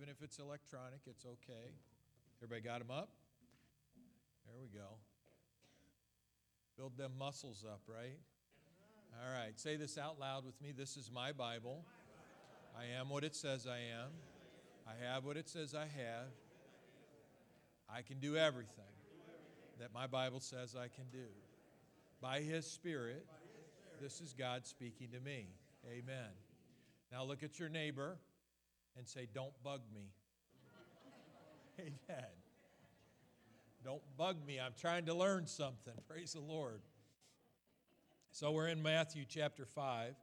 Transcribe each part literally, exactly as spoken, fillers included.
even if it's electronic, it's okay. Everybody got them up? There we go. Build them muscles up, right? All right, say this out loud with me. This is my Bible. I am what it says I am. I have what it says I have. I can do everything that my Bible says I can do. By His Spirit, this is God speaking to me. Amen. Now look at your neighbor and say, don't bug me. Amen. Don't bug me. I'm trying to learn something. Praise the Lord. So we're in Matthew chapter five.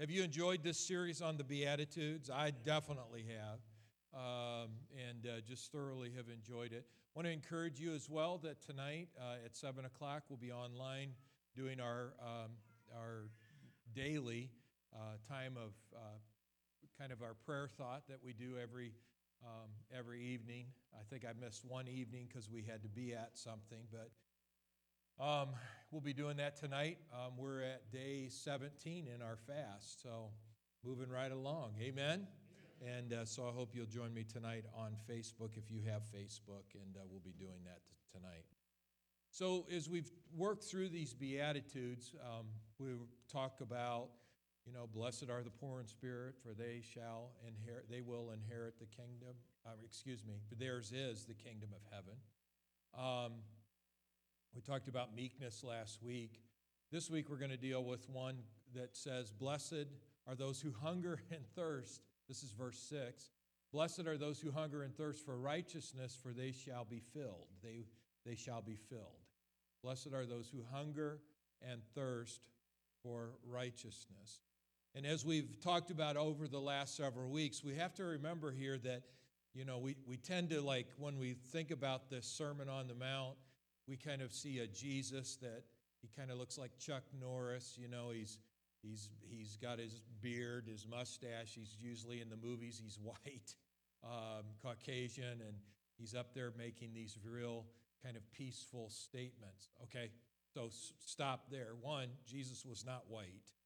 Have you enjoyed this series on the Beatitudes? I definitely have, um, and uh, just thoroughly have enjoyed it. I want to encourage you as well that tonight uh, at seven o'clock we'll be online doing our, um, our daily uh, time of uh, kind of our prayer thought that we do every Um, every evening. I think I missed one evening because we had to be at something, but um, we'll be doing that tonight. Um, we're at day seventeen in our fast, so moving right along. Amen? Amen. And uh, so I hope you'll join me tonight on Facebook if you have Facebook, and uh, we'll be doing that t- tonight. So as we've worked through these Beatitudes, um, we talk about You know, blessed are the poor in spirit, for they shall inherit, they will inherit the kingdom, uh, excuse me, but theirs is the kingdom of heaven. Um, we talked about meekness last week. This week we're going to deal with one that says, blessed are those who hunger and thirst. This is verse six. Blessed are those who hunger and thirst for righteousness, for they shall be filled. They, they shall be filled. Blessed are those who hunger and thirst for righteousness. And as we've talked about over the last several weeks, we have to remember here that, you know, we, we tend to, like, when we think about this Sermon on the Mount, we kind of see a Jesus that he kind of looks like Chuck Norris. You know, he's he's he's got his beard, his mustache. He's usually in the movies, he's white, um, Caucasian, and he's up there making these real kind of peaceful statements. Okay, so s- stop there. One, Jesus was not white.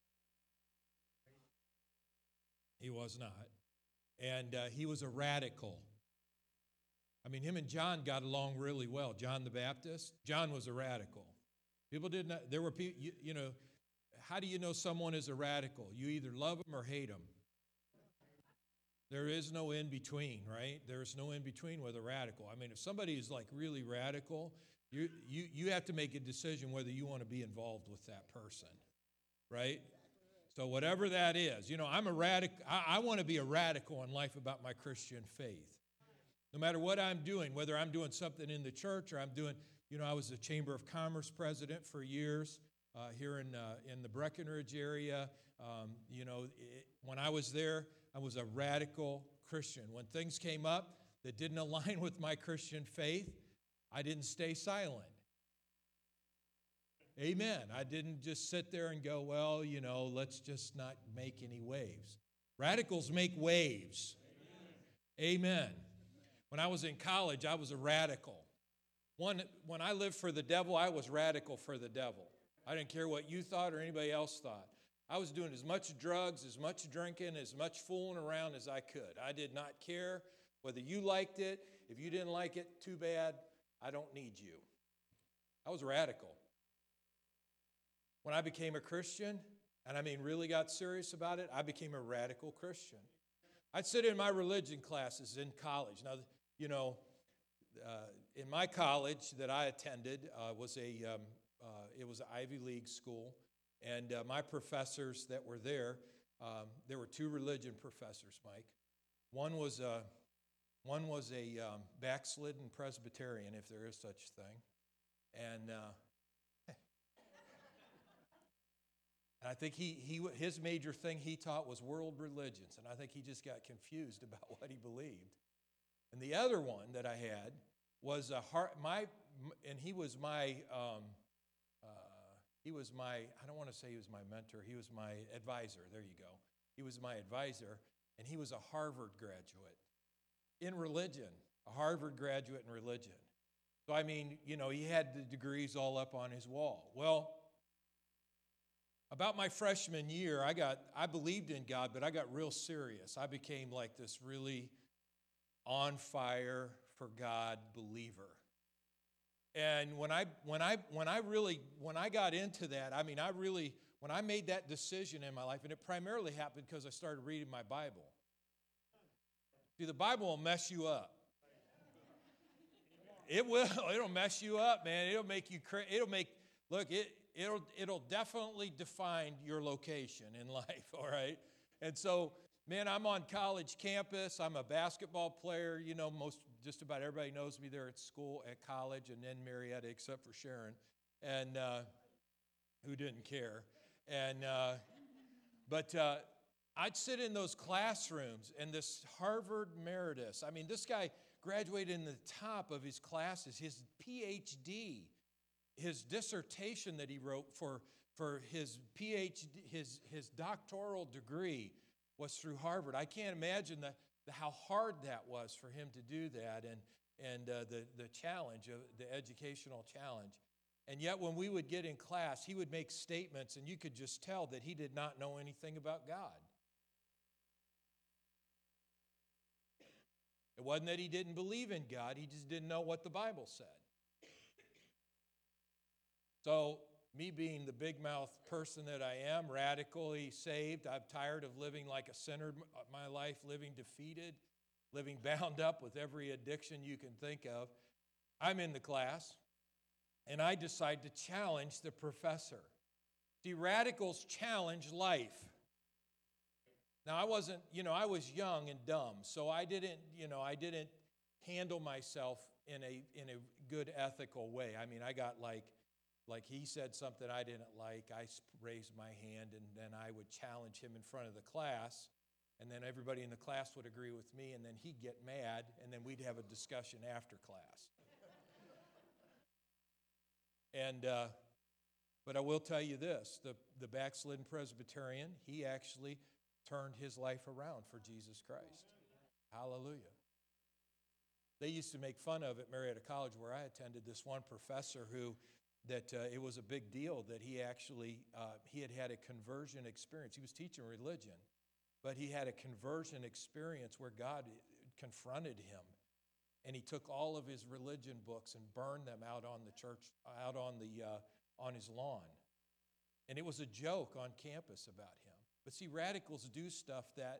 He was not. And uh, he was a radical. I mean, him and John got along really well. John the Baptist, John was a radical. People did not, there were people, you, you know, how do you know someone is a radical? You either love them or hate them. There is no in between, right? There is no in between with a radical. I mean, if somebody is like really radical, you you you have to make a decision whether you want to be involved with that person, right? So whatever that is, you know, I'm a radical, I, I want to be a radical in life about my Christian faith. No matter what I'm doing, whether I'm doing something in the church or I'm doing, you know, I was the Chamber of Commerce president for years uh, here in uh, in the Breckenridge area. Um, you know, it, when I was there, I was a radical Christian. When things came up that didn't align with my Christian faith, I didn't stay silent. Amen. I didn't just sit there and go, well, you know, let's just not make any waves. Radicals make waves. Amen. Amen. When I was in college, I was a radical. One, when I lived for the devil, I was radical for the devil. I didn't care what you thought or anybody else thought. I was doing as much drugs, as much drinking, as much fooling around as I could. I did not care whether you liked it. If you didn't like it, too bad. I don't need you. I was radical. When I became a Christian, and I mean really got serious about it, I became a radical Christian. I'd sit in my religion classes in college. Now, you know, uh, in my college that I attended uh, was a um, uh, it was an Ivy League school, and uh, my professors that were there, um, there were two religion professors, Mike. One was a one was a um, backslidden Presbyterian, if there is such a thing, and. Uh, And I think he he his major thing he taught was world religions, and I think he just got confused about what he believed. And the other one that I had was a heart my and he was my um, uh, he was my I don't want to say he was my mentor he was my advisor there you go he was my advisor and he was a Harvard graduate in religion a Harvard graduate in religion so I mean you know he had the degrees all up on his wall. Well, about my freshman year, I got I believed in God, but I got real serious. I became like this really on fire for God believer. And when I when I when I really when I got into that, I mean I really when I made that decision in my life, and it primarily happened because I started reading my Bible. See, the Bible will mess you up. It will. It'll mess you up, man. It'll make you. Cra- it'll make. Look, it. It'll. It'll definitely define your location in life. All right. And so, man, I'm on college campus. I'm a basketball player. You know, most just about everybody knows me there at school, at college, and then Marietta, except for Sharon, and uh, who didn't care. And uh, but uh, I'd sit in those classrooms, and this Harvard Emeritus. I mean, this guy graduated in the top of his classes, his P H D, his dissertation that he wrote for, for his PhD, his, his doctoral degree was through Harvard. I can't imagine the, the, how hard that was for him to do that and, and uh, the, the challenge, of the educational challenge. And yet when we would get in class, he would make statements, and you could just tell that he did not know anything about God. It wasn't that he didn't believe in God. He just didn't know what the Bible said. So, me being the big mouth person that I am, radically saved, I'm tired of living like a sinner my life, living defeated, living bound up with every addiction you can think of. I'm in the class, and I decide to challenge the professor. See, radicals challenge life. Now, I wasn't, you know, I was young and dumb, so I didn't, you know, I didn't handle myself in a in a good ethical way. I mean, I got like, like he said something I didn't like, I raised my hand, and then I would challenge him in front of the class, and then everybody in the class would agree with me, and then he'd get mad, and then we'd have a discussion after class. and, uh, but I will tell you this, the, the backslidden Presbyterian, he actually turned his life around for Jesus Christ. Hallelujah. They used to make fun of at Marietta College where I attended this one professor who, that uh, it was a big deal that he actually, uh, he had had a conversion experience. He was teaching religion, but he had a conversion experience where God confronted him, and he took all of his religion books and burned them out on the church, out on the uh, on his lawn. And it was a joke on campus about him. But see, radicals do stuff that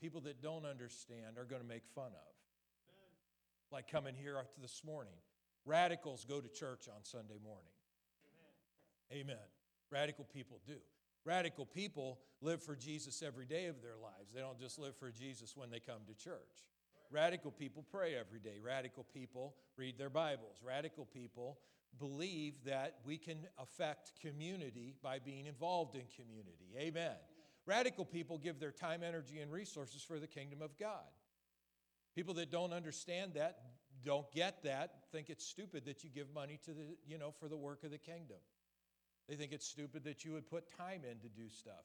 people that don't understand are going to make fun of. Like coming here after this morning. Radicals go to church on Sunday morning. Amen. Amen. Radical people do. Radical people live for Jesus every day of their lives. They don't just live for Jesus when they come to church. Radical people pray every day. Radical people read their Bibles. Radical people believe that we can affect community by being involved in community. Amen. Radical people give their time, energy, and resources for the kingdom of God. People that don't understand that, don't get that, think it's stupid that you give money to the, you know, for the work of the kingdom. They think it's stupid that you would put time in to do stuff.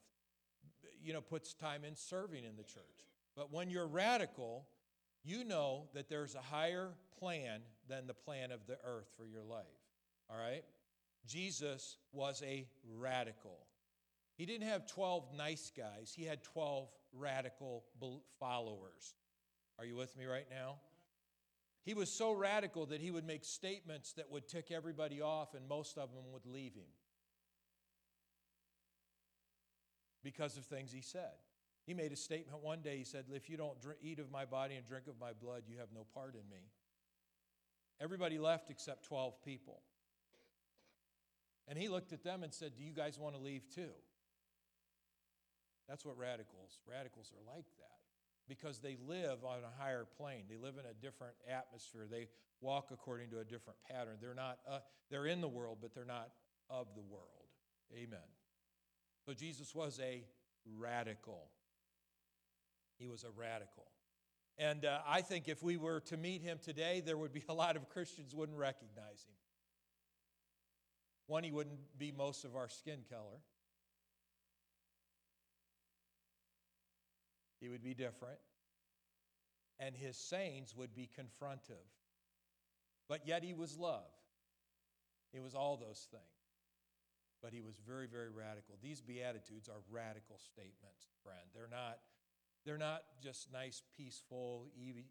You know, puts time in serving in the church. But when you're radical, you know that there's a higher plan than the plan of the earth for your life. All right? Jesus was a radical. He didn't have twelve nice guys. He had twelve radical followers. Are you with me right now? He was so radical that he would make statements that would tick everybody off, and most of them would leave him because of things he said. He made a statement one day. He said, if you don't drink, eat of my body and drink of my blood, you have no part in me. Everybody left except twelve people. And he looked at them and said, do you guys want to leave too? That's what radicals, radicals are like that, because they live on a higher plane. They live in a different atmosphere. They walk according to a different pattern. They're not, uh, they're in the world, but they're not of the world. Amen. So Jesus was a radical. He was a radical. And uh, I think if we were to meet him today, there would be a lot of Christians wouldn't recognize him. One, he wouldn't be most of our skin color. He would be different. And his sayings would be confrontive. But yet he was love. He was all those things. But he was very, very radical. These Beatitudes are radical statements, friend. They're not, They're not just nice, peaceful,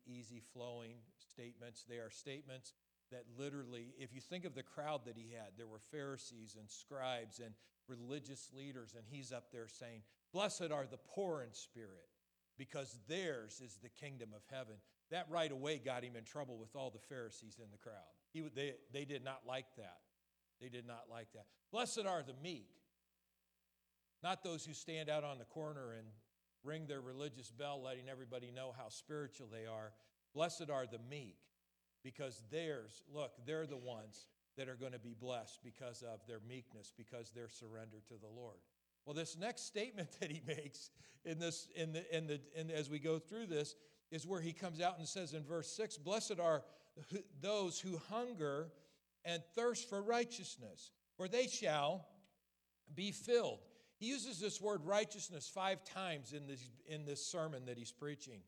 easy-flowing statements. They are statements that literally, if you think of the crowd that he had, there were Pharisees and scribes and religious leaders, and he's up there saying, "Blessed are the poor in spirit, because theirs is the kingdom of heaven." That right away got him in trouble with all the Pharisees in the crowd. He, they, they did not like that. They did not like that. Blessed are the meek, not those who stand out on the corner and ring their religious bell, letting everybody know how spiritual they are. Blessed are the meek, because theirs, look, they're the ones that are going to be blessed because of their meekness, because their surrender to the Lord. Well, this next statement that he makes in this, in the, in the, in as we go through this, is where he comes out and says in verse six, "Blessed are those who hunger and thirst for righteousness, for they shall be filled." He uses this word righteousness five times in this in this sermon that he's preaching,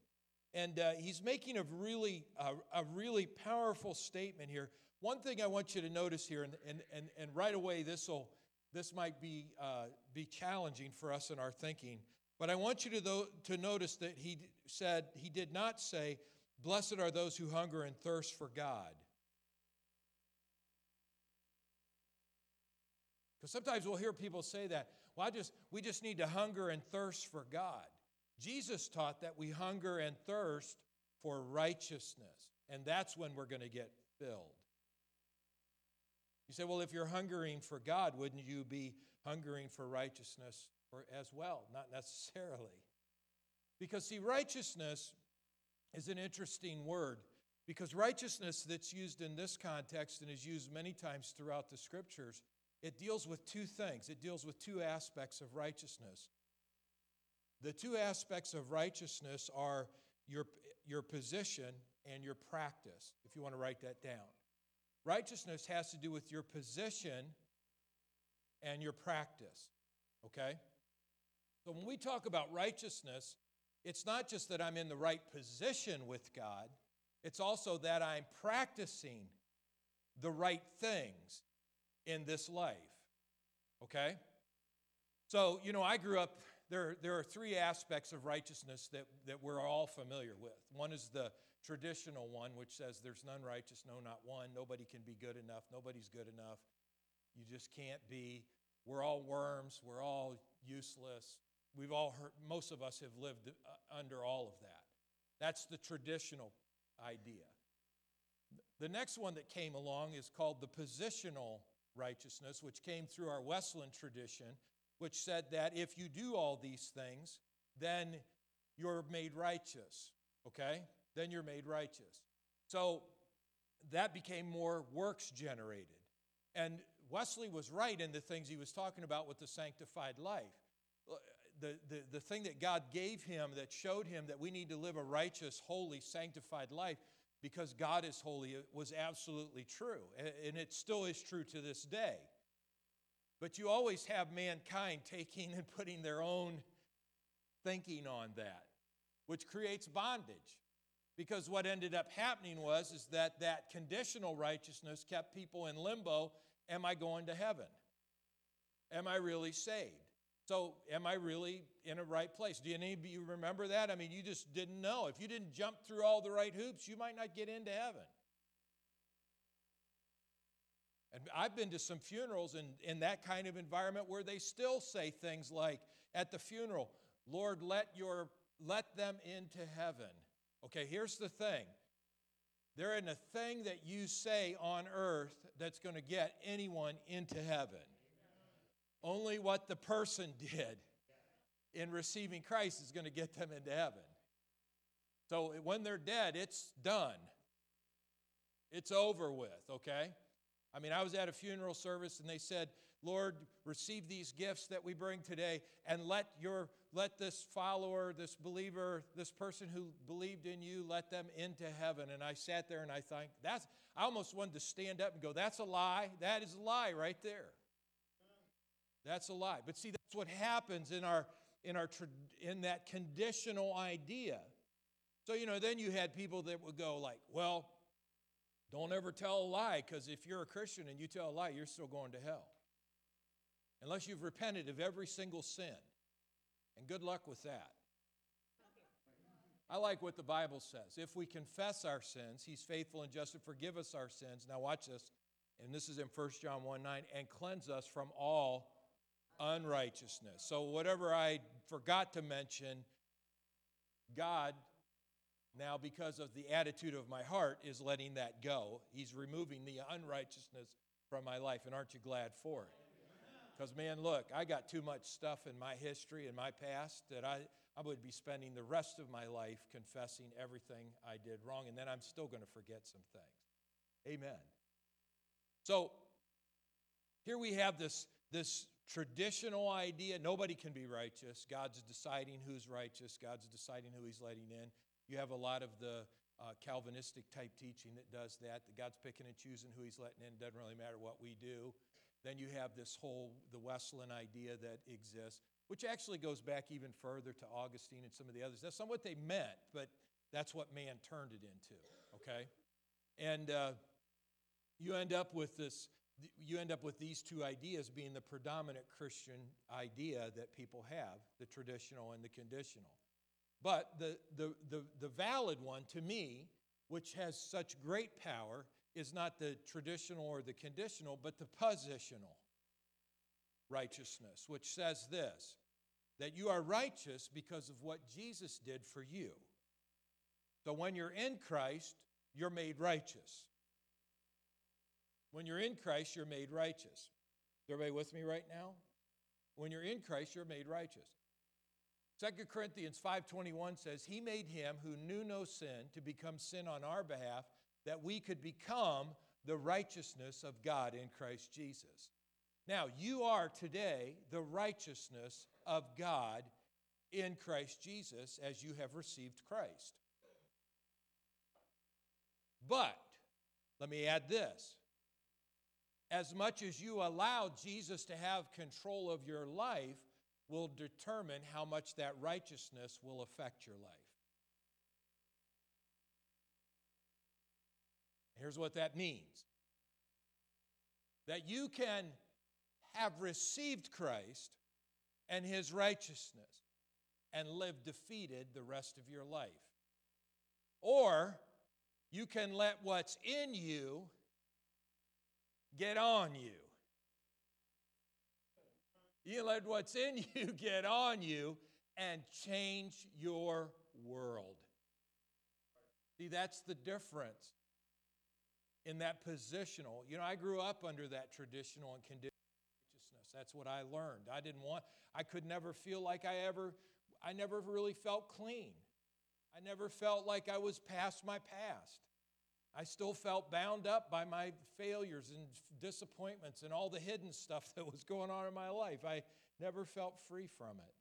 and uh, he's making a really uh, a really powerful statement here. One thing I want you to notice here, and and and, and right away this will. This might be uh, be challenging for us in our thinking, but I want you to though, to notice that he said he did not say, "Blessed are those who hunger and thirst for God," because sometimes we'll hear people say that. Well, I just we just need to hunger and thirst for God. Jesus taught that we hunger and thirst for righteousness, and that's when we're going to get filled. You say, well, if you're hungering for God, wouldn't you be hungering for righteousness as well? Not necessarily. Because, see, righteousness is an interesting word, because righteousness that's used in this context and is used many times throughout the Scriptures, it deals with two things. It deals with two aspects of righteousness. The two aspects of righteousness are your, your position and your practice, if you want to write that down. Righteousness has to do with your position and your practice, okay? So when we talk about righteousness, it's not just that I'm in the right position with God. It's also that I'm practicing the right things in this life, okay? So, you know, I grew up, there, there are three aspects of righteousness that, that we're all familiar with. One is the traditional one, which says there's none righteous, no, not one. Nobody can be good enough. Nobody's good enough. You just can't be. We're all worms. We're all useless. We've all heard, most of us have lived under all of that. That's the traditional idea. The next one that came along is called the positional righteousness, which came through our Wesleyan tradition, which said that if you do all these things, then you're made righteous, okay? Then you're made righteous. So that became more works generated. And Wesley was right in the things he was talking about with the sanctified life. The, the, the thing that God gave him that showed him that we need to live a righteous, holy, sanctified life because God is holy was absolutely true. And it still is true to this day. But you always have mankind taking and putting their own thinking on that, which creates bondage. Because what ended up happening was is that that conditional righteousness kept people in limbo. Am I going to heaven? Am I really saved? So am I really in a right place? Do any of you remember that? I mean, you just didn't know. If you didn't jump through all the right hoops, you might not get into heaven. And I've been to some funerals in, in that kind of environment where they still say things like, at the funeral, Lord, let your let them into heaven. Okay, here's the thing. There isn't a thing that you say on earth that's going to get anyone into heaven. Amen. Only what the person did in receiving Christ is going to get them into heaven. So when they're dead, it's done. It's over with, okay? I mean, I was at a funeral service and they said, Lord, receive these gifts that we bring today and let your let this follower, this believer, this person who believed in you, let them into heaven. And I sat there and I thought, that's I almost wanted to stand up and go, that's a lie. That is a lie right there. That's a lie. But see, that's what happens in our in our in that conditional idea. So, you know, then you had people that would go like, well, don't ever tell a lie, because if you're a Christian and you tell a lie, you're still going to hell. Unless you've repented of every single sin. And good luck with that. I like what the Bible says. If we confess our sins, he's faithful and just to forgive us our sins. Now watch this. And this is in First John one nine. And cleanse us from all unrighteousness. So whatever I forgot to mention, God, now because of the attitude of my heart, is letting that go. He's removing the unrighteousness from my life. And aren't you glad for it? Because, man, look, I got too much stuff in my history and my past that I, I would be spending the rest of my life confessing everything I did wrong, and then I'm still going to forget some things. Amen. So here we have this, this traditional idea. Nobody can be righteous. God's deciding who's righteous. God's deciding who he's letting in. You have a lot of the uh, Calvinistic type teaching that does that, that God's picking and choosing who he's letting in. Doesn't really matter what we do. Then you have this whole, the Wesleyan idea that exists, which actually goes back even further to Augustine and some of the others. That's not what they meant, but that's what man turned it into, okay? And uh, you end up with this, you end up with these two ideas being the predominant Christian idea that people have, the traditional and the conditional. But the the the, the valid one, to me, which has such great power, is not the traditional or the conditional, but the positional righteousness, which says this, that you are righteous because of what Jesus did for you. So when you're in Christ, you're made righteous. When you're in Christ, you're made righteous. Is everybody with me right now? When you're in Christ, you're made righteous. Second Corinthians five twenty-one says, he made him who knew no sin to become sin on our behalf, that we could become the righteousness of God in Christ Jesus. Now, you are today the righteousness of God in Christ Jesus as you have received Christ. But, let me add this. As much as you allow Jesus to have control of your life will determine how much that righteousness will affect your life. Here's what that means. That you can have received Christ and his righteousness and live defeated the rest of your life. Or you can let what's in you get on you. You let what's in you get on you and change your world. See, that's the difference. In that positional, you know, I grew up under that traditional and conditional righteousness. That's what I learned. I didn't want, I could never feel like I ever, I never really felt clean. I never felt like I was past my past. I still felt bound up by my failures and disappointments and all the hidden stuff that was going on in my life. I never felt free from it.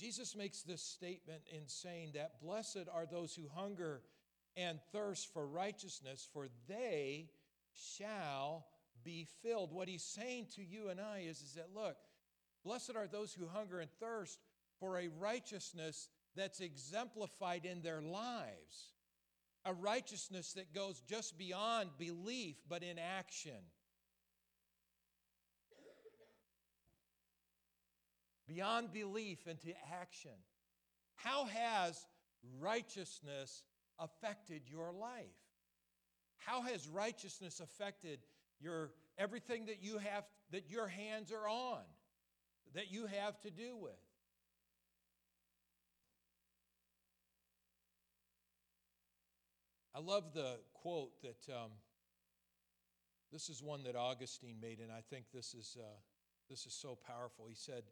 Jesus makes this statement in saying that blessed are those who hunger and thirst for righteousness, for they shall be filled. What he's saying to you and I is, is that, look, blessed are those who hunger and thirst for a righteousness that's exemplified in their lives, a righteousness that goes just beyond belief, but in action. Beyond belief into action. How has righteousness affected your life? How has righteousness affected your everything that you have, that your hands are on, that you have to do with? I love the quote that um, this is one that Augustine made, and I think this is uh, this is so powerful. He said,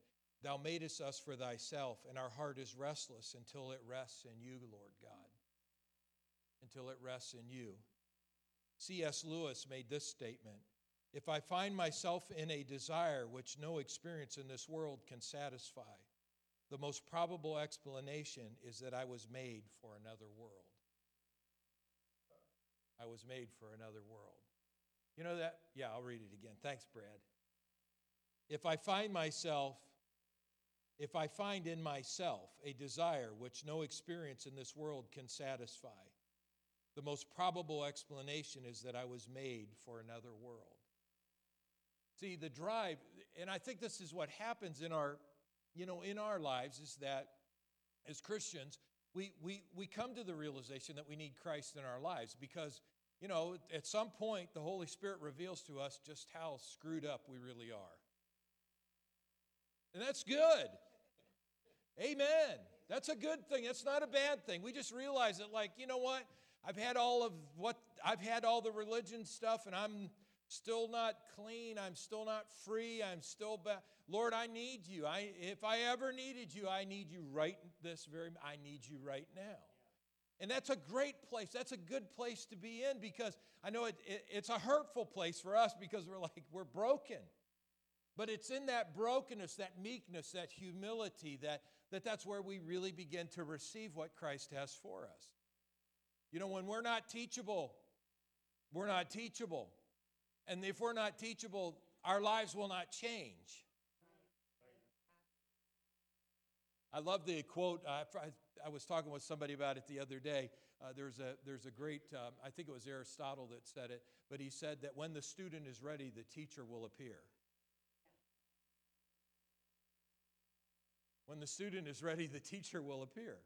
"Thou madest us for Thyself, and our heart is restless until it rests in You, Lord God." Until it rests in you. C S Lewis made this statement, if I find myself in a desire which no experience in this world can satisfy, the most probable explanation is that I was made for another world. I was made for another world. You know that? Yeah, I'll read it again. Thanks, Brad. If I find myself If I find in myself a desire which no experience in this world can satisfy, the most probable explanation is that I was made for another world. See, the drive, and I think this is what happens in our, you know, in our lives, is that as Christians, we we we come to the realization that we need Christ in our lives, because, you know, at some point the Holy Spirit reveals to us just how screwed up we really are. And that's good. Amen. That's a good thing. That's not a bad thing. We just realize that, like, you know what? I've had all of what I've had all the religion stuff, and I'm still not clean. I'm still not free. I'm still bad. Lord, I need you. I if I ever needed you, I need you right this very I need you right now. And that's a great place. That's a good place to be in, because I know it, it, it's a hurtful place for us, because we're like, we're broken. But it's in that brokenness, that meekness, that humility, that, that that's where we really begin to receive what Christ has for us. You know, when we're not teachable, we're not teachable. And if we're not teachable, our lives will not change. I love the quote. I, I was talking with somebody about it the other day. Uh, there's a there's a great, um, I think it was Aristotle that said it, but he said that when the student is ready, the teacher will appear. When the student is ready, the teacher will appear.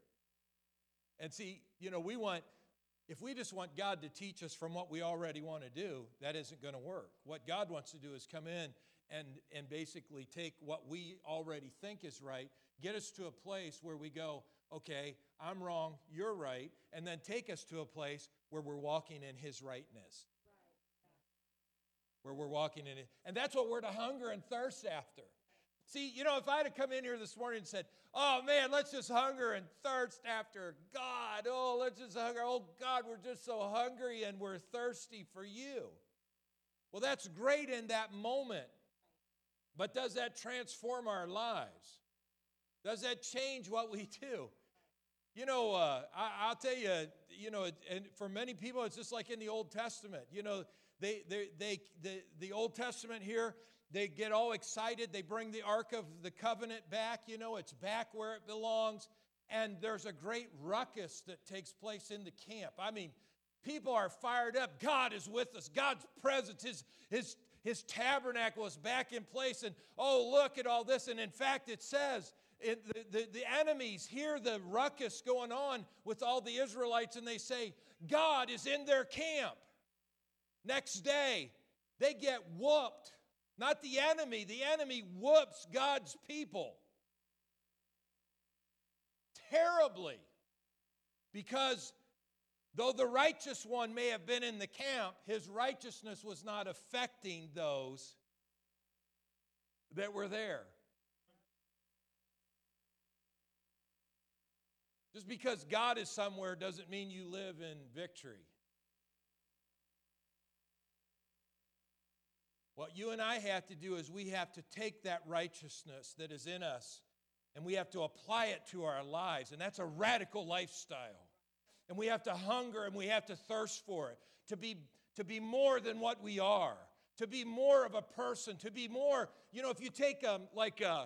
And see, you know, we want, if we just want God to teach us from what we already want to do, that isn't going to work. What God wants to do is come in and, and basically take what we already think is right, get us to a place where we go, okay, I'm wrong, you're right, and then take us to a place where we're walking in His rightness. Where we're walking in it. And that's what we're to hunger and thirst after. See, you know, if I had come in here this morning and said, oh, man, let's just hunger and thirst after God. Oh, let's just hunger. Oh, God, we're just so hungry and we're thirsty for you. Well, that's great in that moment. But does that transform our lives? Does that change what we do? You know, uh, I, I'll tell you, you know, and for many people, it's just like in the Old Testament. You know, they, they, they, the, the Old Testament here, they get all excited. They bring the Ark of the Covenant back. You know, it's back where it belongs. And there's a great ruckus that takes place in the camp. I mean, people are fired up. God is with us. God's presence, His, His, His tabernacle is back in place. And, oh, look at all this. And, in fact, it says it, the, the, the enemies hear the ruckus going on with all the Israelites, and they say, God is in their camp. Next day, they get whooped. Not the enemy. The enemy whoops God's people terribly, because though the righteous one may have been in the camp, his righteousness was not affecting those that were there. Just because God is somewhere doesn't mean you live in victory. What you and I have to do is we have to take that righteousness that is in us, and we have to apply it to our lives. And that's a radical lifestyle. And we have to hunger and we have to thirst for it, to be, to be more than what we are, to be more of a person, to be more, you know, if you take um, like uh,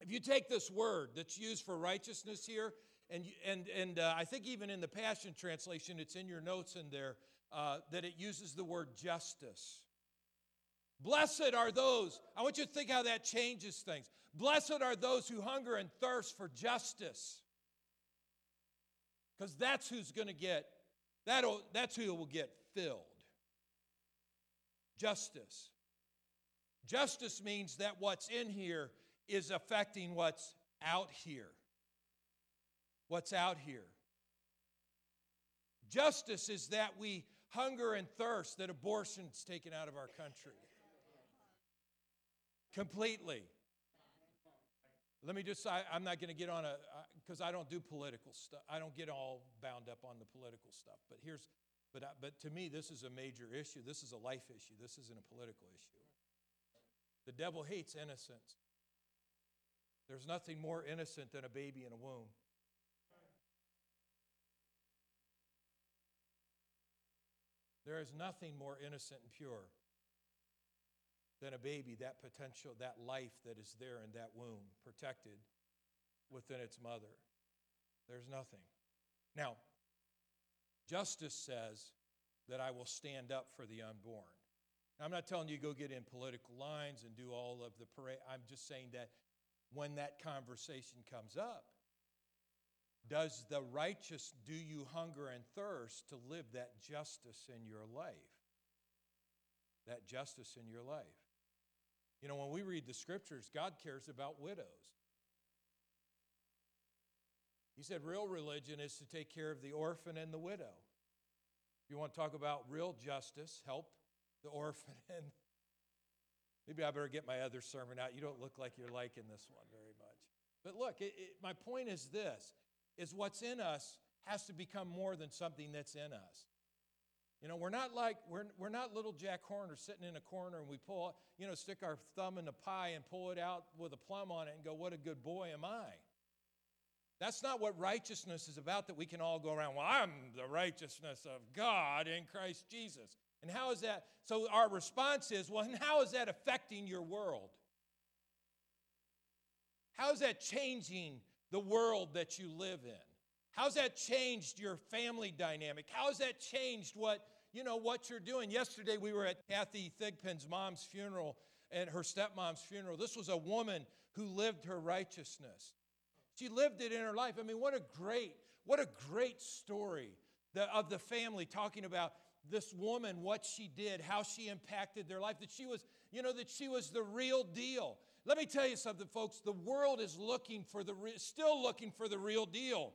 if you take this word that's used for righteousness here, and, and, and uh, I think even in the Passion Translation, it's in your notes in there, uh, that it uses the word justice. Blessed are those, I want you to think how that changes things. Blessed are those who hunger and thirst for justice. Because that's who's going to get, that'll, that's who will get filled. Justice. Justice means that what's in here is affecting what's out here. What's out here. Justice is that we hunger and thirst that abortion's taken out of our country. Completely. Let me just, I, I'm not going to get on a, because I don't do political stuff. I don't get all bound up on the political stuff. But here's, but but to me, this is a major issue. This is a life issue. This isn't a political issue. The devil hates innocence. There's nothing more innocent than a baby in a womb. There is nothing more innocent and pure than a baby, that potential, that life that is there in that womb, protected within its mother. There's nothing. Now, justice says that I will stand up for the unborn. Now, I'm not telling you go get in political lines and do all of the parade. I'm just saying that when that conversation comes up, Does the righteous, do you hunger and thirst to live that justice in your life? That justice in your life. You know, when we read the scriptures, God cares about widows. He said real religion is to take care of the orphan and the widow. If you want to talk about real justice, help the orphan. And maybe I better get my other sermon out. You don't look like you're liking this one very much. But look, it, it, my point is this, is what's in us has to become more than something that's in us. You know, we're not like, we're, we're not little Jack Horner sitting in a corner and we pull, you know, stick our thumb in the pie and pull it out with a plum on it and go, what a good boy am I? That's not what righteousness is about, that we can all go around, well, I'm the righteousness of God in Christ Jesus. And how is that? So our response is, well, and how is that affecting your world? How is that changing the world that you live in? How's that changed your family dynamic? How's that changed what, you know, what you're doing? Yesterday we were at Kathy Thigpen's mom's funeral and her stepmom's funeral. This was a woman who lived her righteousness. She lived it in her life. I mean, what a great, what a great story of the family, talking about this woman, what she did, how she impacted their life, that she was, you know, that she was the real deal. Let me tell you something, folks. The world is looking for the re- still looking for the real deal.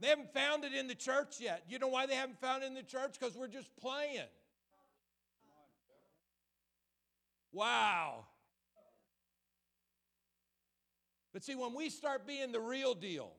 They haven't found it in the church yet. You know why they haven't found it in the church? Because we're just playing. Wow. But see, when we start being the real deal,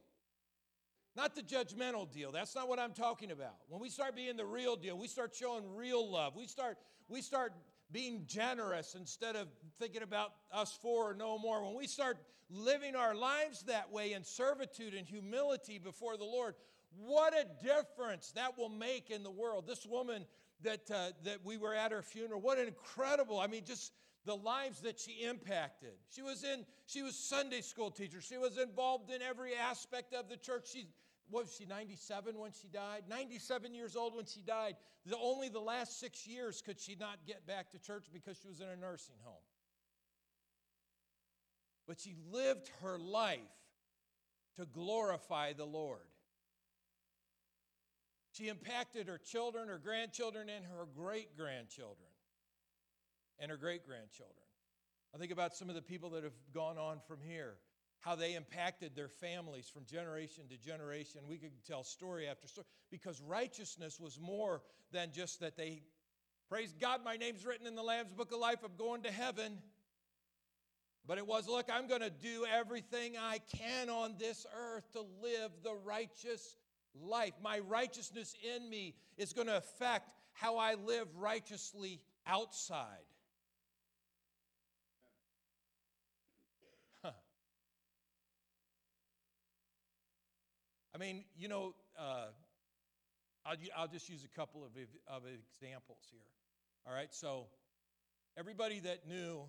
not the judgmental deal, that's not what I'm talking about. When we start being the real deal, we start showing real love. We start, we start being generous instead of thinking about us four or no more. When we start living our lives that way in servitude and humility before the Lord, what a difference that will make in the world. This woman that uh, that we were at her funeral, what an incredible, I mean, just the lives that she impacted. She was in, she was Sunday school teacher. She was involved in every aspect of the church. She What was she, ninety-seven when she died? ninety-seven years old when she died. The, only the last six years could she not get back to church because she was in a nursing home. But she lived her life to glorify the Lord. She impacted her children, her grandchildren, and her great-grandchildren. And her great-grandchildren. I think about some of the people that have gone on from here, how they impacted their families from generation to generation. We could tell story after story, because righteousness was more than just that they, praise God, my name's written in the Lamb's Book of Life, I'm going to heaven. But it was, look, I'm going to do everything I can on this earth to live the righteous life. My righteousness in me is going to affect how I live righteously outside. I mean, you know, uh, I'll, I'll just use a couple of, of examples here. All right, so everybody that knew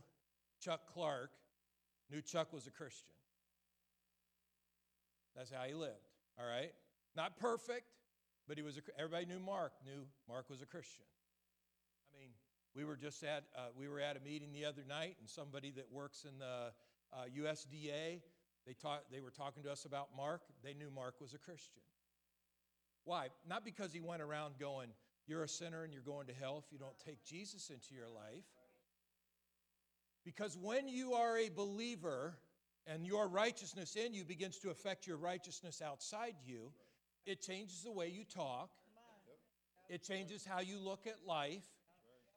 Chuck Clark knew Chuck was a Christian. That's how he lived, all right? Not perfect, but he was. A, everybody knew Mark, knew Mark was a Christian. I mean, we were just at, uh, we were at a meeting the other night, and somebody that works in the uh, U S D A, They taught, they were talking to us about Mark. They knew Mark was a Christian. Why? Not because he went around going, you're a sinner and you're going to hell if you don't take Jesus into your life. Because when you are a believer and your righteousness in you begins to affect your righteousness outside you, it changes the way you talk. It changes how you look at life.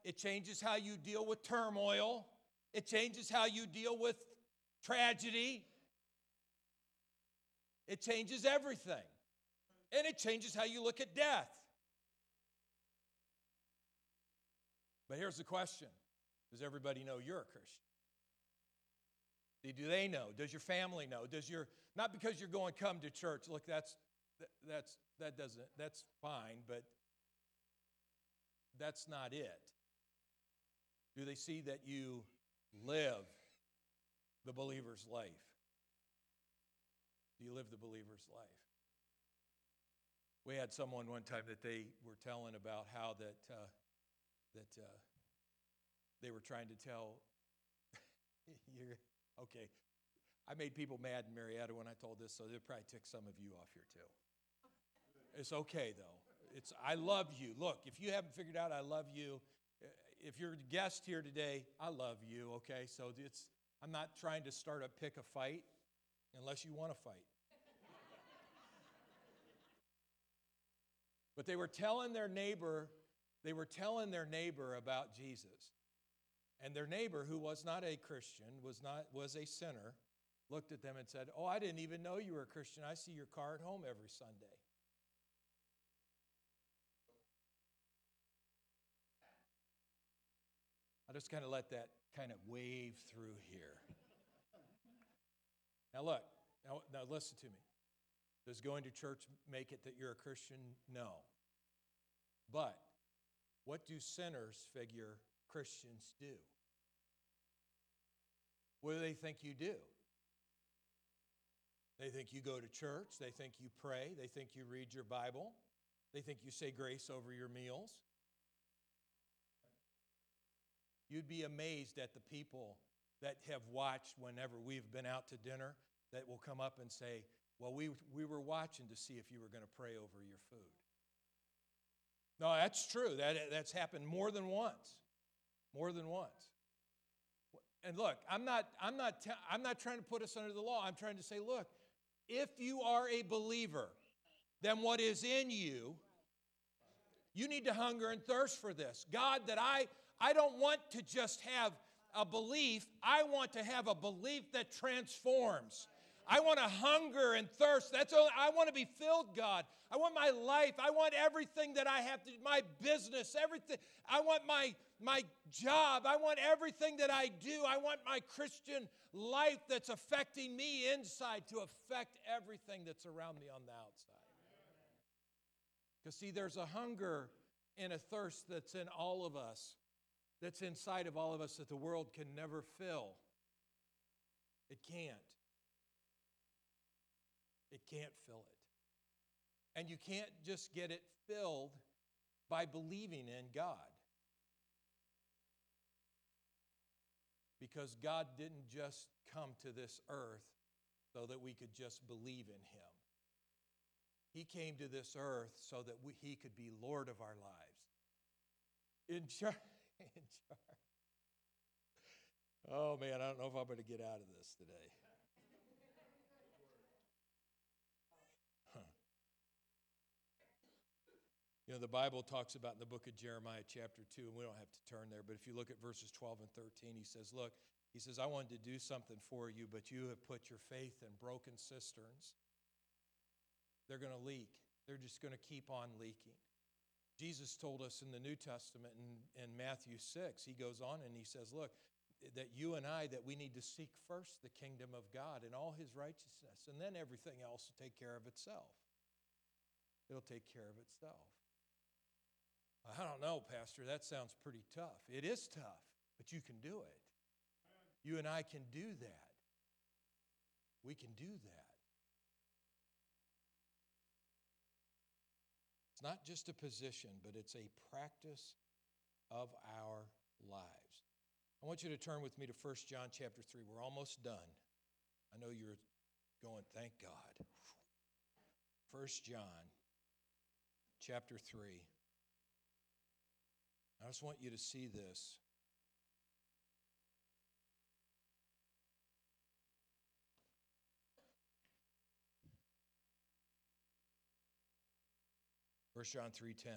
It changes how you deal with turmoil. It changes how you deal with tragedy. It changes everything. And it changes how you look at death. But here's the question. Does everybody know you're a Christian? Do they know? Does your family know? Does your, not because you're going come to church. Look, that's that's that doesn't that's fine, but that's not it. Do they see that you live the believer's life? Do you live the believer's life? We had someone one time that they were telling about how that uh, that uh, they were trying to tell. You're okay. I made people mad in Marietta when I told this, so they'll probably tick some of you off here too. It's okay, though. It's I love you. Look, if you haven't figured out I love you, if you're a guest here today, I love you, okay? So it's I'm not trying to start a pick a fight unless you want to fight. But they were telling their neighbor, they were telling their neighbor about Jesus. And their neighbor, who was not a Christian, was not was a sinner, looked at them and said, "Oh, I didn't even know you were a Christian. I see your car at home every Sunday." I'll just kind of let that kind of wave through here. Now look, now, now listen to me. Does going to church make it that you're a Christian? No. But what do sinners figure Christians do? What do they think you do? They think you go to church. They think you pray. They think you read your Bible. They think you say grace over your meals. You'd be amazed at the people that have watched whenever we've been out to dinner that will come up and say, well, we we were watching to see if you were going to pray over your food. No, that's true. That, that's happened more than once. More than once. And look, I'm not I'm not ta- I'm not trying to put us under the law. I'm trying to say, look, if you are a believer, then what is in you, you need to hunger and thirst for this. God, that I I don't want to just have a belief. I want to have a belief that transforms. I want to hunger and thirst. That's all. I want to be filled, God. I want my life. I want everything that I have to do, my business, everything. I want my, my job. I want everything that I do. I want my Christian life that's affecting me inside to affect everything that's around me on the outside. Because, see, there's a hunger and a thirst that's in all of us, that's inside of all of us that the world can never fill. It can't. It can't fill it. And you can't just get it filled by believing in God. Because God didn't just come to this earth so that we could just believe in Him. He came to this earth so that we, He could be Lord of our lives. In charge. In charge. Oh man, I don't know if I'm going to get out of this today. Huh. You know, the Bible talks about in the book of Jeremiah chapter two, and we don't have to turn there, but if you look at verses twelve and thirteen, he says, look, he says, I wanted to do something for you, but you have put your faith in broken cisterns. They're going to leak. They're just going to keep on leaking. Jesus told us in the New Testament in, in Matthew six, he goes on and he says, look, that you and I, that we need to seek first the kingdom of God and all his righteousness, and then everything else will take care of itself. It'll take care of itself. I don't know, Pastor, that sounds pretty tough. It is tough, but you can do it. You and I can do that. We can do that. It's not just a position, but it's a practice of our lives. I want you to turn with me to First John chapter three. We're almost done. I know you're going, thank God. First John chapter three. I just want you to see this. First John three ten.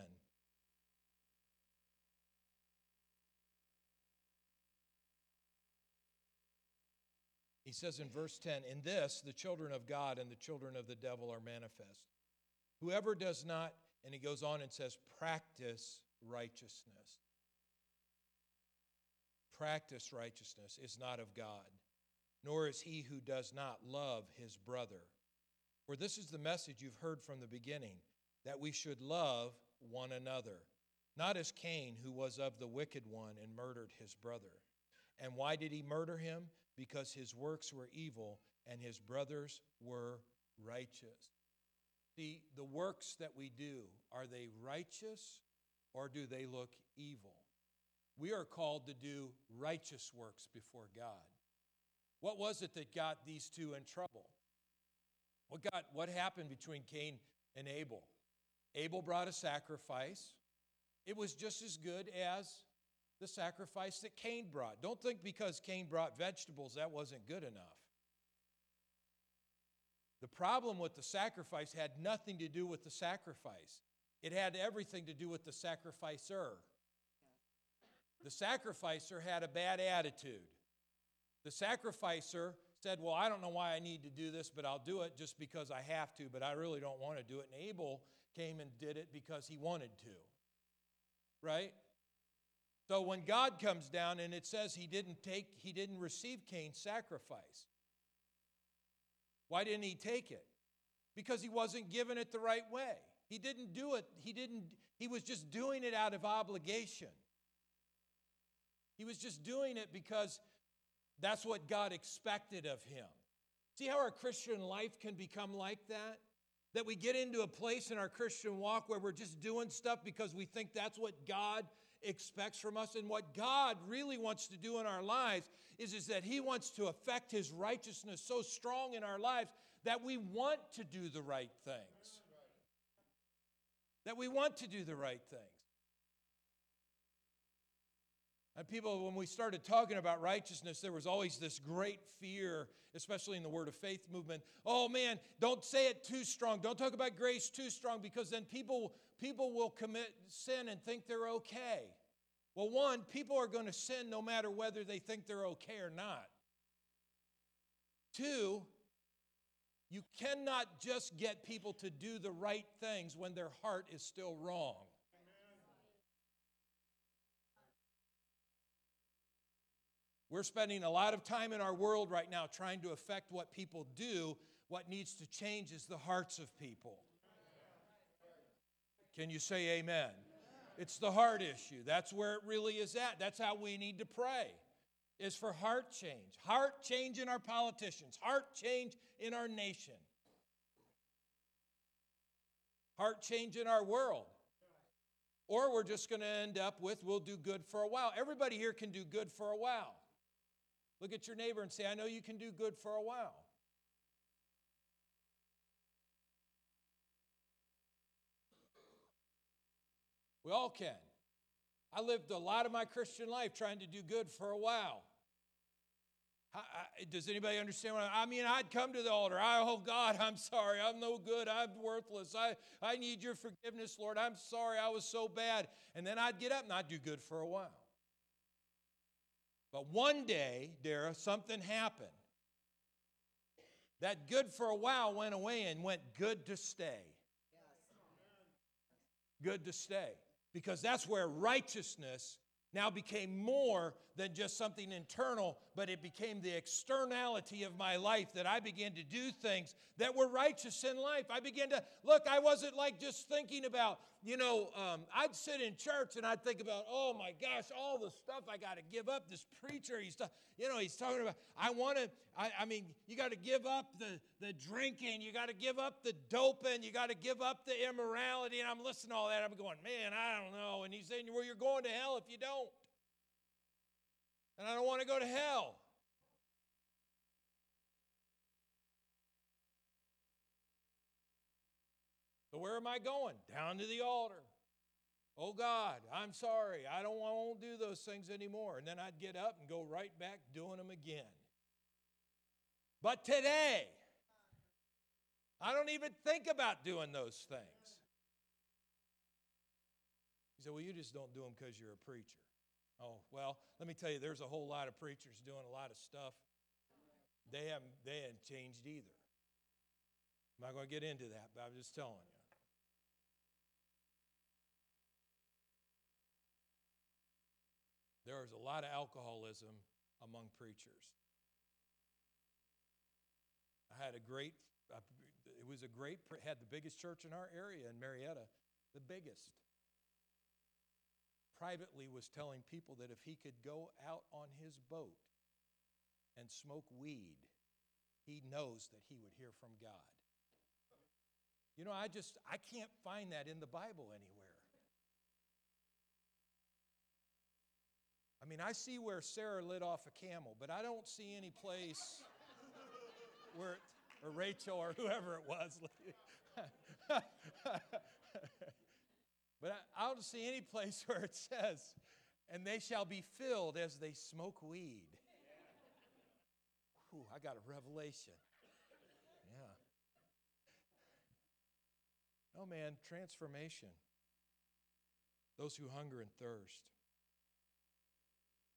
He says in verse ten, in this, the children of God and the children of the devil are manifest. Whoever does not, and he goes on and says, practice righteousness. Practice righteousness is not of God, nor is he who does not love his brother. For this is the message you've heard from the beginning, that we should love one another, not as Cain, who was of the wicked one and murdered his brother. And why did he murder him? Because his works were evil and his brothers were righteous. See, the works that we do, are they righteous or do they look evil? We are called to do righteous works before God. What was it that got these two in trouble? What got, what happened between Cain and Abel? Abel brought a sacrifice. It was just as good as the sacrifice that Cain brought. Don't think because Cain brought vegetables that wasn't good enough. The problem with the sacrifice had nothing to do with the sacrifice. It had everything to do with the sacrificer. The sacrificer had a bad attitude. The sacrificer said, well, I don't know why I need to do this, but I'll do it just because I have to, but I really don't want to do it. And Abel came and did it because he wanted to, right? So when God comes down and it says he didn't take, he didn't receive Cain's sacrifice. Why didn't he take it? Because he wasn't given it the right way. He didn't do it. He didn't, he was just doing it out of obligation. He was just doing it because that's what God expected of him. See how our Christian life can become like that? That we get into a place in our Christian walk where we're just doing stuff because we think that's what God expects from us. And what God really wants to do in our lives is, is that he wants to affect his righteousness so strong in our lives that we want to do the right things. That we want to do the right things. And people, when we started talking about righteousness, there was always this great fear, especially in the Word of Faith movement. Oh man, don't say it too strong. Don't talk about grace too strong because then people, people will commit sin and think they're okay. Well, one, people are going to sin no matter whether they think they're okay or not. Two, you cannot just get people to do the right things when their heart is still wrong. We're spending a lot of time in our world right now trying to affect what people do. What needs to change is the hearts of people. Can you say amen? It's the heart issue. That's where it really is at. That's how we need to pray, is for heart change. Heart change in our politicians. Heart change in our nation. Heart change in our world. Or we're just going to end up with, we'll do good for a while. Everybody here can do good for a while. Look at your neighbor and say, I know you can do good for a while. We all can. I lived a lot of my Christian life trying to do good for a while. I, I, does anybody understand what I, I mean? I'd come to the altar. I, oh, God, I'm sorry. I'm no good. I'm worthless. I, I need your forgiveness, Lord. I'm sorry. I was so bad. And then I'd get up and I'd do good for a while. But one day, Dara, something happened. That good for a while went away and went good to stay. Good to stay. Because that's where righteousness now became more than just something internal, but it became the externality of my life, that I began to do things that were righteous in life. I began to, look, I wasn't like just thinking about, you know, um, I'd sit in church and I'd think about, oh my gosh, all the stuff I got to give up. This preacher, he's, ta- you know, he's talking about, I want to, I, I mean, you got to give up the, the drinking, you got to give up the doping, you got to give up the immorality. And I'm listening to all that. I'm going, man, I don't know. And he's saying, well, you're going to hell if you don't. And I don't want to go to hell. So where am I going? Down to the altar. Oh God, I'm sorry. I don't I won't do those things anymore. And then I'd get up and go right back doing them again. But today, I don't even think about doing those things. You say, well, you just don't do them because you're a preacher. Oh, well, let me tell you, there's a whole lot of preachers doing a lot of stuff. They haven't, they haven't changed either. I'm not going to get into that, but I'm just telling you. There is a lot of alcoholism among preachers. I had a great, it was a great, had the biggest church in our area in Marietta, the biggest. Privately was telling people that if he could go out on his boat and smoke weed, he knows that he would hear from God. You know, I just, I can't find that in the Bible anywhere. I mean, I see where Sarah lit off a camel, but I don't see any place where, or Rachel or whoever it was. But I, I don't see any place where it says, and they shall be filled as they smoke weed. Whew, I got a revelation. Yeah. Oh, man, transformation. Those who hunger and thirst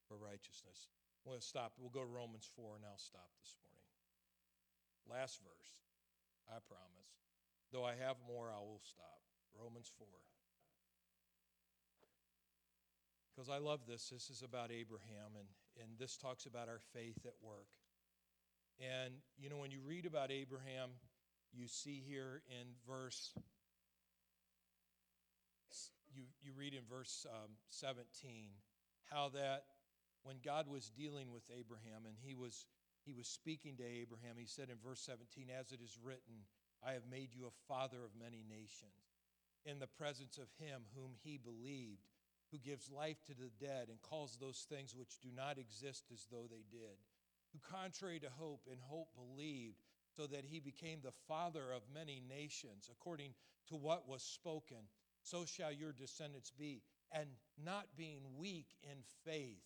for righteousness. We're going to stop. We'll go to Romans four, and I'll stop this morning. Last verse, I promise. Though I have more, I will stop. Romans four. Because I love this. This is about Abraham, and, and this talks about our faith at work. And, you know, when you read about Abraham, you see here in verse, you, you read in verse um, seventeen, how that when God was dealing with Abraham and he was he was speaking to Abraham, he said in verse seventeen, as it is written, I have made you a father of many nations in the presence of him whom he believed, who gives life to the dead and calls those things which do not exist as though they did, who contrary to hope and hope believed, so that he became the father of many nations, according to what was spoken, so shall your descendants be. And not being weak in faith,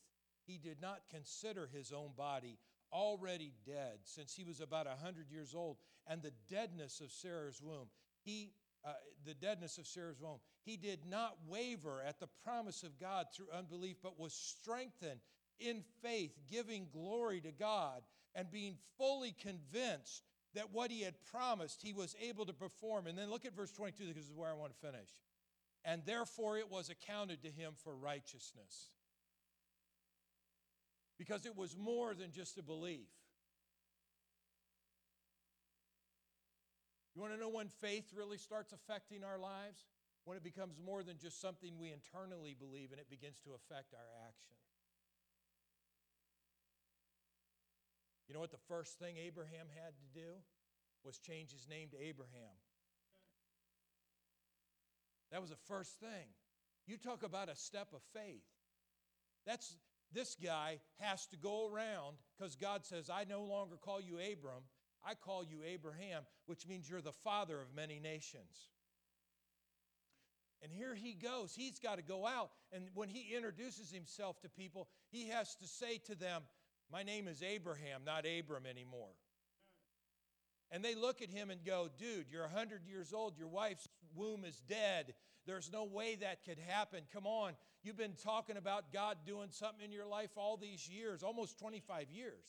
he did not consider his own body already dead, since he was about one hundred years old, and the deadness of Sarah's womb. He, uh, the deadness of Sarah's womb. He did not waver at the promise of God through unbelief, but was strengthened in faith, giving glory to God, and being fully convinced that what he had promised he was able to perform. And then look at verse twenty-two, because this is where I want to finish. And therefore it was accounted to him for righteousness. Because it was more than just a belief. You want to know when faith really starts affecting our lives? When it becomes more than just something we internally believe and it begins to affect our action. You know what the first thing Abraham had to do was change his name to Abraham. That was the first thing. You talk about a step of faith. That's, this guy has to go around because God says, I no longer call you Abram. I call you Abraham, which means you're the father of many nations. And here he goes. He's got to go out. And when he introduces himself to people, he has to say to them, my name is Abraham, not Abram anymore. And they look at him and go, dude, you're one hundred years old. Your wife's womb is dead. There's no way that could happen. Come on. You've been talking about God doing something in your life all these years, almost twenty-five years,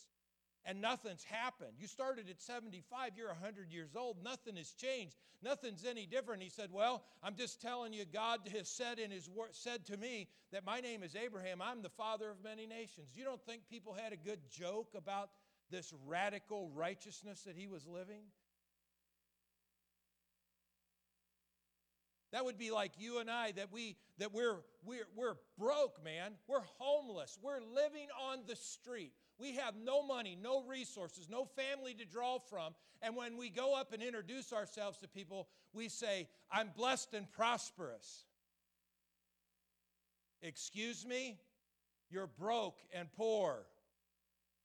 and nothing's happened. You started at seventy-five. You're one hundred years old. Nothing has changed. Nothing's any different. He said, well, I'm just telling you, God has said in his word, said to me that my name is Abraham. I'm the father of many nations. You don't think people had a good joke about this radical righteousness that he was living? That would be like you and I, that we that we're we're we're broke, man. We're homeless. We're living on the street. We have no money, no resources, no family to draw from. And when we go up and introduce ourselves to people, we say, I'm blessed and prosperous. Excuse me? You're broke and poor.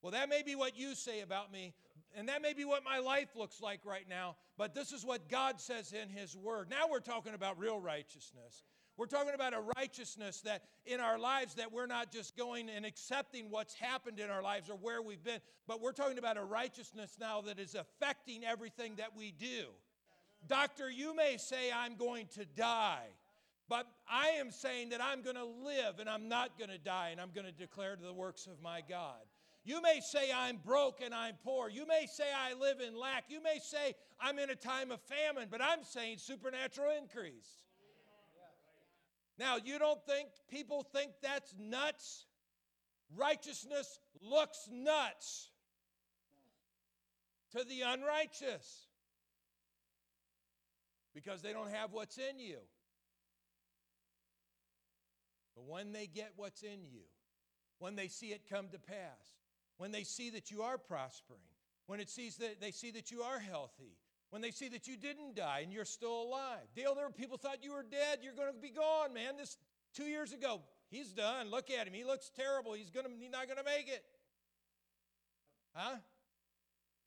Well, that may be what you say about me, and that may be what my life looks like right now, but this is what God says in his word. Now we're talking about real righteousness. We're talking about a righteousness that in our lives that we're not just going and accepting what's happened in our lives or where we've been, but we're talking about a righteousness now that is affecting everything that we do. Doctor, you may say I'm going to die, but I am saying that I'm going to live and I'm not going to die, and I'm going to declare the works of my God. You may say I'm broke and I'm poor. You may say I live in lack. You may say I'm in a time of famine, but I'm saying supernatural increase. Now, you don't think people think that's nuts? Righteousness looks nuts to the unrighteous because they don't have what's in you. But when they get what's in you, when they see it come to pass, when they see that you are prospering, when it sees that they see that you are healthy, when they see that you didn't die and you're still alive. Dale, there were people thought you were dead. You're going to be gone, man. This two years ago, He's done. Look at him. He looks terrible. He's gonna. He's not going to make it. Huh?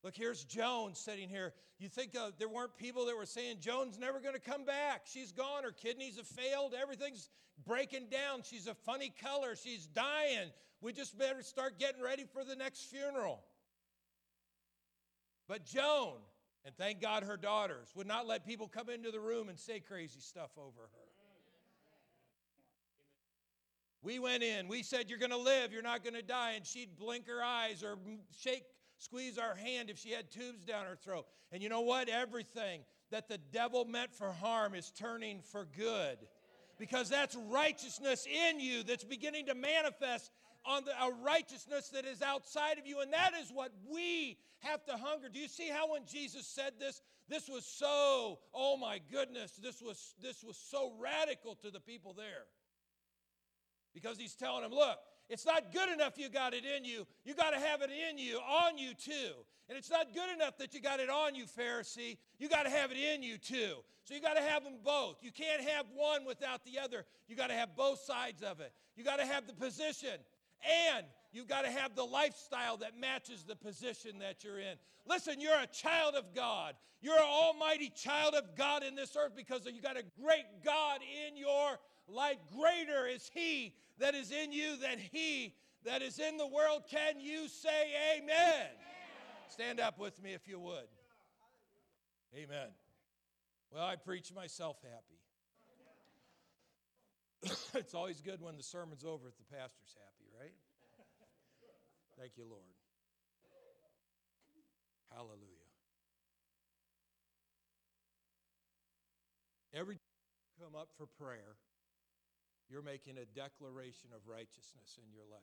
Look, here's Joan sitting here. You think uh, there weren't people that were saying, Joan's never going to come back. She's gone. Her kidneys have failed. Everything's breaking down. She's a funny color. She's dying. We just better start getting ready for the next funeral. But Joan, and thank God her daughters, would not let people come into the room and say crazy stuff over her. We went in. We said, you're going to live. You're not going to die. And she'd blink her eyes or shake squeeze our hand if she had tubes down her throat. And you know what? Everything that the devil meant for harm is turning for good. Because that's righteousness in you that's beginning to manifest on the, a righteousness that is outside of you. And that is what we have to hunger. Do you see how when Jesus said this, this was so, oh my goodness, this was, this was so radical to the people there. Because he's telling them, look, it's not good enough you got it in you. You got to have it in you, on you too. And it's not good enough that you got it on you, Pharisee. You got to have it in you too. So you got to have them both. You can't have one without the other. You got to have both sides of it. You got to have the position, and you've got to have the lifestyle that matches the position that you're in. Listen, you're a child of God. You're an almighty child of God in this earth because you got a great God in your life. Greater is he that is in you than he that is in the world. Can you say amen? Amen. Stand up with me if you would. Amen. Well, I preach myself happy. It's always good when the sermon's over if the pastor's happy, right? Thank you, Lord. Hallelujah. Every time you come up for prayer, you're making a declaration of righteousness in your life.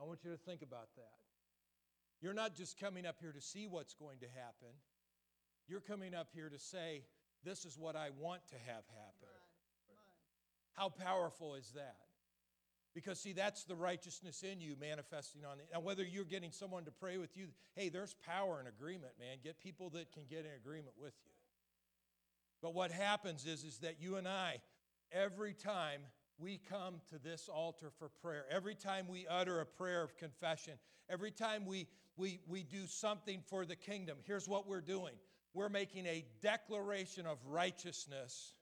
I want you to think about that. You're not just coming up here to see what's going to happen. You're coming up here to say, this is what I want to have happen. How powerful is that? Because, see, that's the righteousness in you manifesting on it. Now, whether you're getting someone to pray with you, hey, there's power in agreement, man. Get people that can get in agreement with you. But what happens is, is that you and I, every time we come to this altar for prayer, every time we utter a prayer of confession, every time we, we, we do something for the kingdom, here's what we're doing. We're making a declaration of righteousness.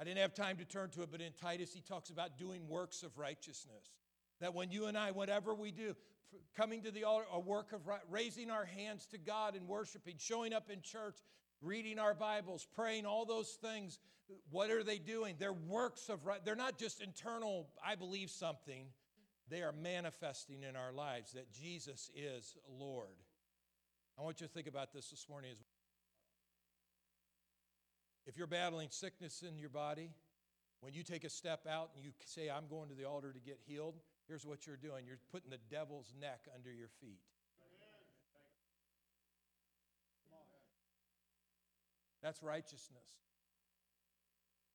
I didn't have time to turn to it, but in Titus, he talks about doing works of righteousness. That when you and I, whatever we do, coming to the altar, a work of raising our hands to God and worshiping, showing up in church, reading our Bibles, praying, all those things, what are they doing? They're works of right. They're not just internal, I believe something. They are manifesting in our lives that Jesus is Lord. I want you to think about this this morning. If you're battling sickness in your body, when you take a step out and you say, I'm going to the altar to get healed, here's what you're doing. You're putting the devil's neck under your feet. That's righteousness.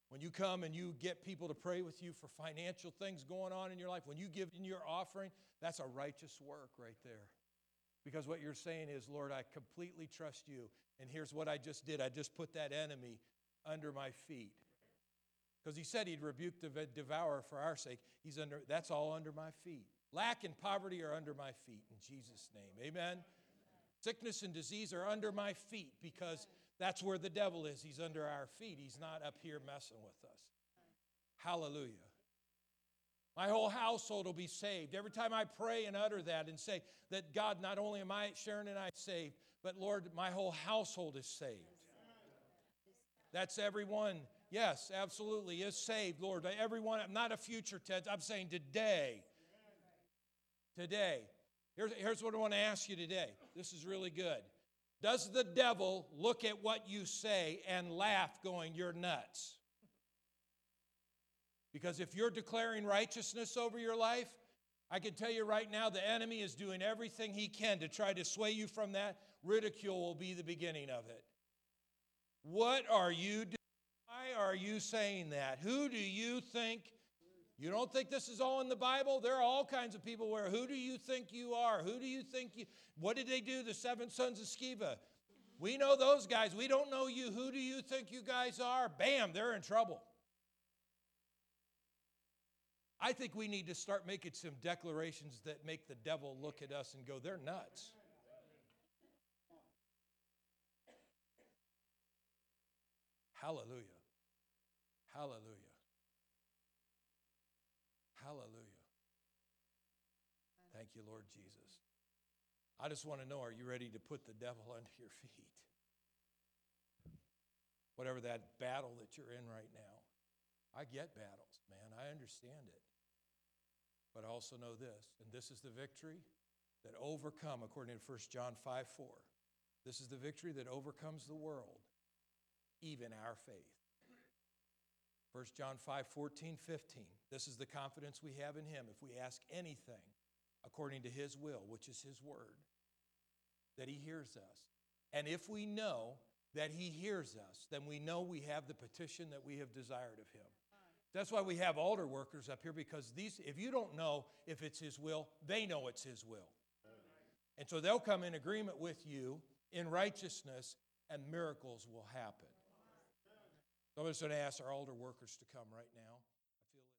When you come and you get people to pray with you for financial things going on in your life, when you give in your offering, that's a righteous work right there. Because what you're saying is, Lord, I completely trust you. And here's what I just did. I just put that enemy under my feet. Because he said he'd rebuke the devourer for our sake. He's under. That's all under my feet. Lack and poverty are under my feet in Jesus' name. Amen? Sickness and disease are under my feet because that's where the devil is. He's under our feet. He's not up here messing with us. Hallelujah. My whole household will be saved. Every time I pray and utter that and say that, God, not only am I, Sharon and I, saved, but, Lord, my whole household is saved. That's everyone. Yes, absolutely, is saved, Lord. Everyone, I'm not a future tense. I'm saying today. Today. Here's, here's what I want to ask you today. This is really good. Does the devil look at what you say and laugh going, you're nuts? Because if you're declaring righteousness over your life, I can tell you right now the enemy is doing everything he can to try to sway you from that. Ridicule will be the beginning of it. What are you doing? Why are you saying that? Who do you think? You don't think this is all in the Bible? There are all kinds of people where, who do you think you are? Who do you think you, what did they do, the seven sons of Sceva? We know those guys. We don't know you. Who do you think you guys are? Bam, they're in trouble. I think we need to start making some declarations that make the devil look at us and go, they're nuts. Hallelujah. Hallelujah. Hallelujah. Thank you, Lord Jesus. I just want to know, are you ready to put the devil under your feet? Whatever that battle that you're in right now. I get battles, man. I understand it. But I also know this, and this is the victory that overcome, according to First John five four. This is the victory that overcomes the world, even our faith. First John five fourteen, fifteen. This is the confidence we have in him if we ask anything according to his will, which is his word, that he hears us. And if we know that he hears us, then we know we have the petition that we have desired of him. That's why we have altar workers up here, because these, if you don't know if it's his will, they know it's his will. And so they'll come in agreement with you in righteousness, and miracles will happen. So I'm just going to ask our altar workers to come right now.